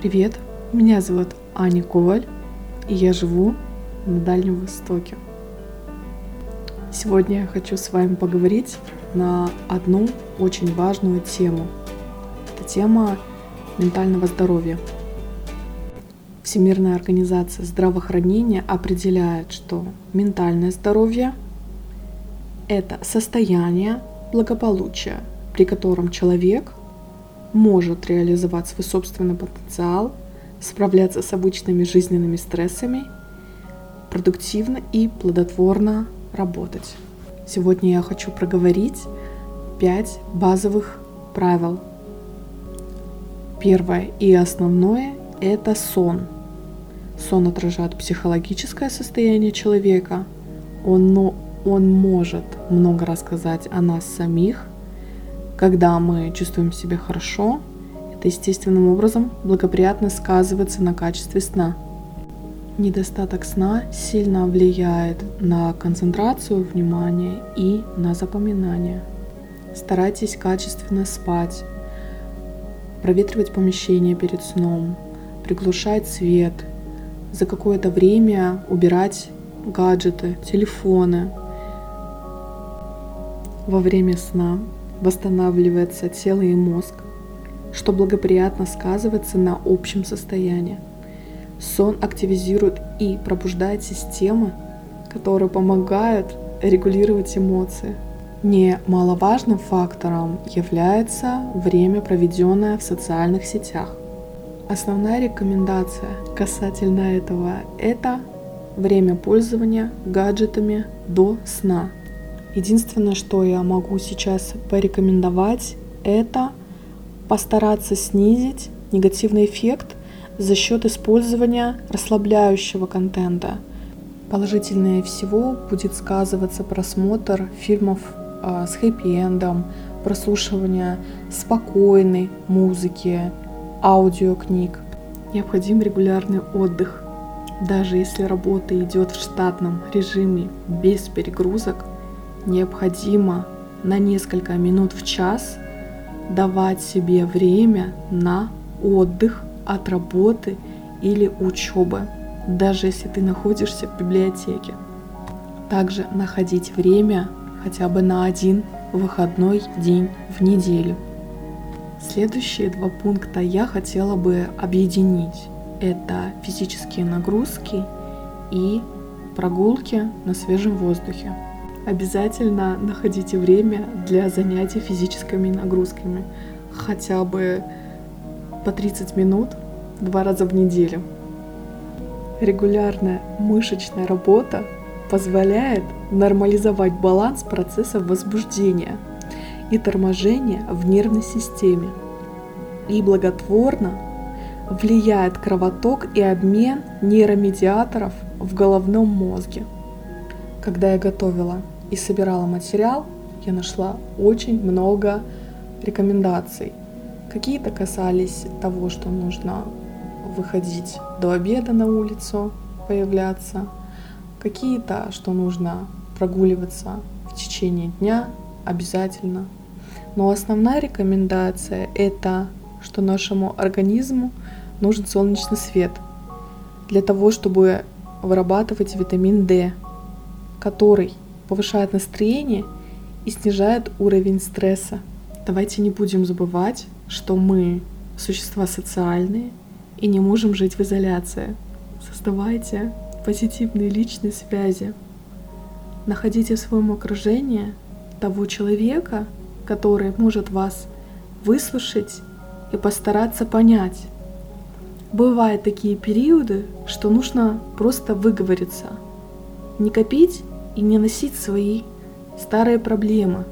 Привет, меня зовут Аня Коваль, и я живу на Дальнем Востоке. Сегодня я хочу с вами поговорить на одну очень важную тему. Это тема ментального здоровья. Всемирная организация здравоохранения определяет, что ментальное здоровье – это состояние благополучия, при котором человек может реализовать свой собственный потенциал, справляться с обычными жизненными стрессами, продуктивно и плодотворно работать. Сегодня я хочу проговорить 5 базовых правил. Первое и основное – это сон. Сон отражает психологическое состояние человека, он может много рассказать о нас самих. Когда мы чувствуем себя хорошо, это естественным образом благоприятно сказывается на качестве сна. Недостаток сна сильно влияет на концентрацию внимания и на запоминание. Старайтесь качественно спать, проветривать помещение перед сном, приглушать свет, за какое-то время убирать гаджеты, телефоны. Во время сна восстанавливается тело и мозг, что благоприятно сказывается на общем состоянии. Сон активизирует и пробуждает системы, которые помогают регулировать эмоции. Немаловажным фактором является время, проведенное в социальных сетях. Основная рекомендация касательно этого – это время пользования гаджетами до сна. Единственное, что я могу сейчас порекомендовать, это постараться снизить негативный эффект за счет использования расслабляющего контента. Положительнее всего будет сказываться просмотр фильмов с хэппи-эндом, прослушивание спокойной музыки, аудиокниг. Необходим регулярный отдых. Даже если работа идет в штатном режиме без перегрузок, необходимо на несколько минут в час давать себе время на отдых от работы или учебы, даже если ты находишься в библиотеке. Также находить время хотя бы на один выходной день в неделю. Следующие 2 пункта я хотела бы объединить. Это физические нагрузки и прогулки на свежем воздухе. Обязательно находите время для занятий физическими нагрузками, хотя бы по 30 минут 2 раза в неделю. Регулярная мышечная работа позволяет нормализовать баланс процессов возбуждения и торможения в нервной системе и благотворно влияет кровоток и обмен нейромедиаторов в головном мозге. Когда я готовила и собирала материал, я нашла очень много рекомендаций. Какие-то касались того, что нужно выходить до обеда на улицу, появляться. Какие-то, что нужно прогуливаться в течение дня обязательно. Но основная рекомендация – это, что нашему организму нужен солнечный свет для того, чтобы вырабатывать витамин D, который повышает настроение и снижает уровень стресса. Давайте не будем забывать, что мы существа социальные и не можем жить в изоляции. Создавайте позитивные личные связи. Находите в своем окружении того человека, который может вас выслушать и постараться понять. Бывают такие периоды, что нужно просто выговориться, не копить и не носить свои старые проблемы.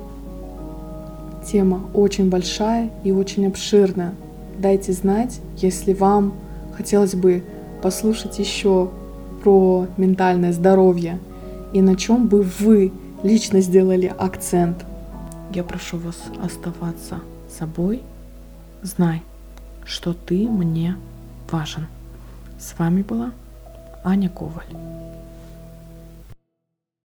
Тема очень большая и очень обширная. Дайте знать, если вам хотелось бы послушать еще про ментальное здоровье и на чем бы вы лично сделали акцент. Я прошу вас оставаться собой. Знай, что ты мне важен. С вами была Аня Коваль.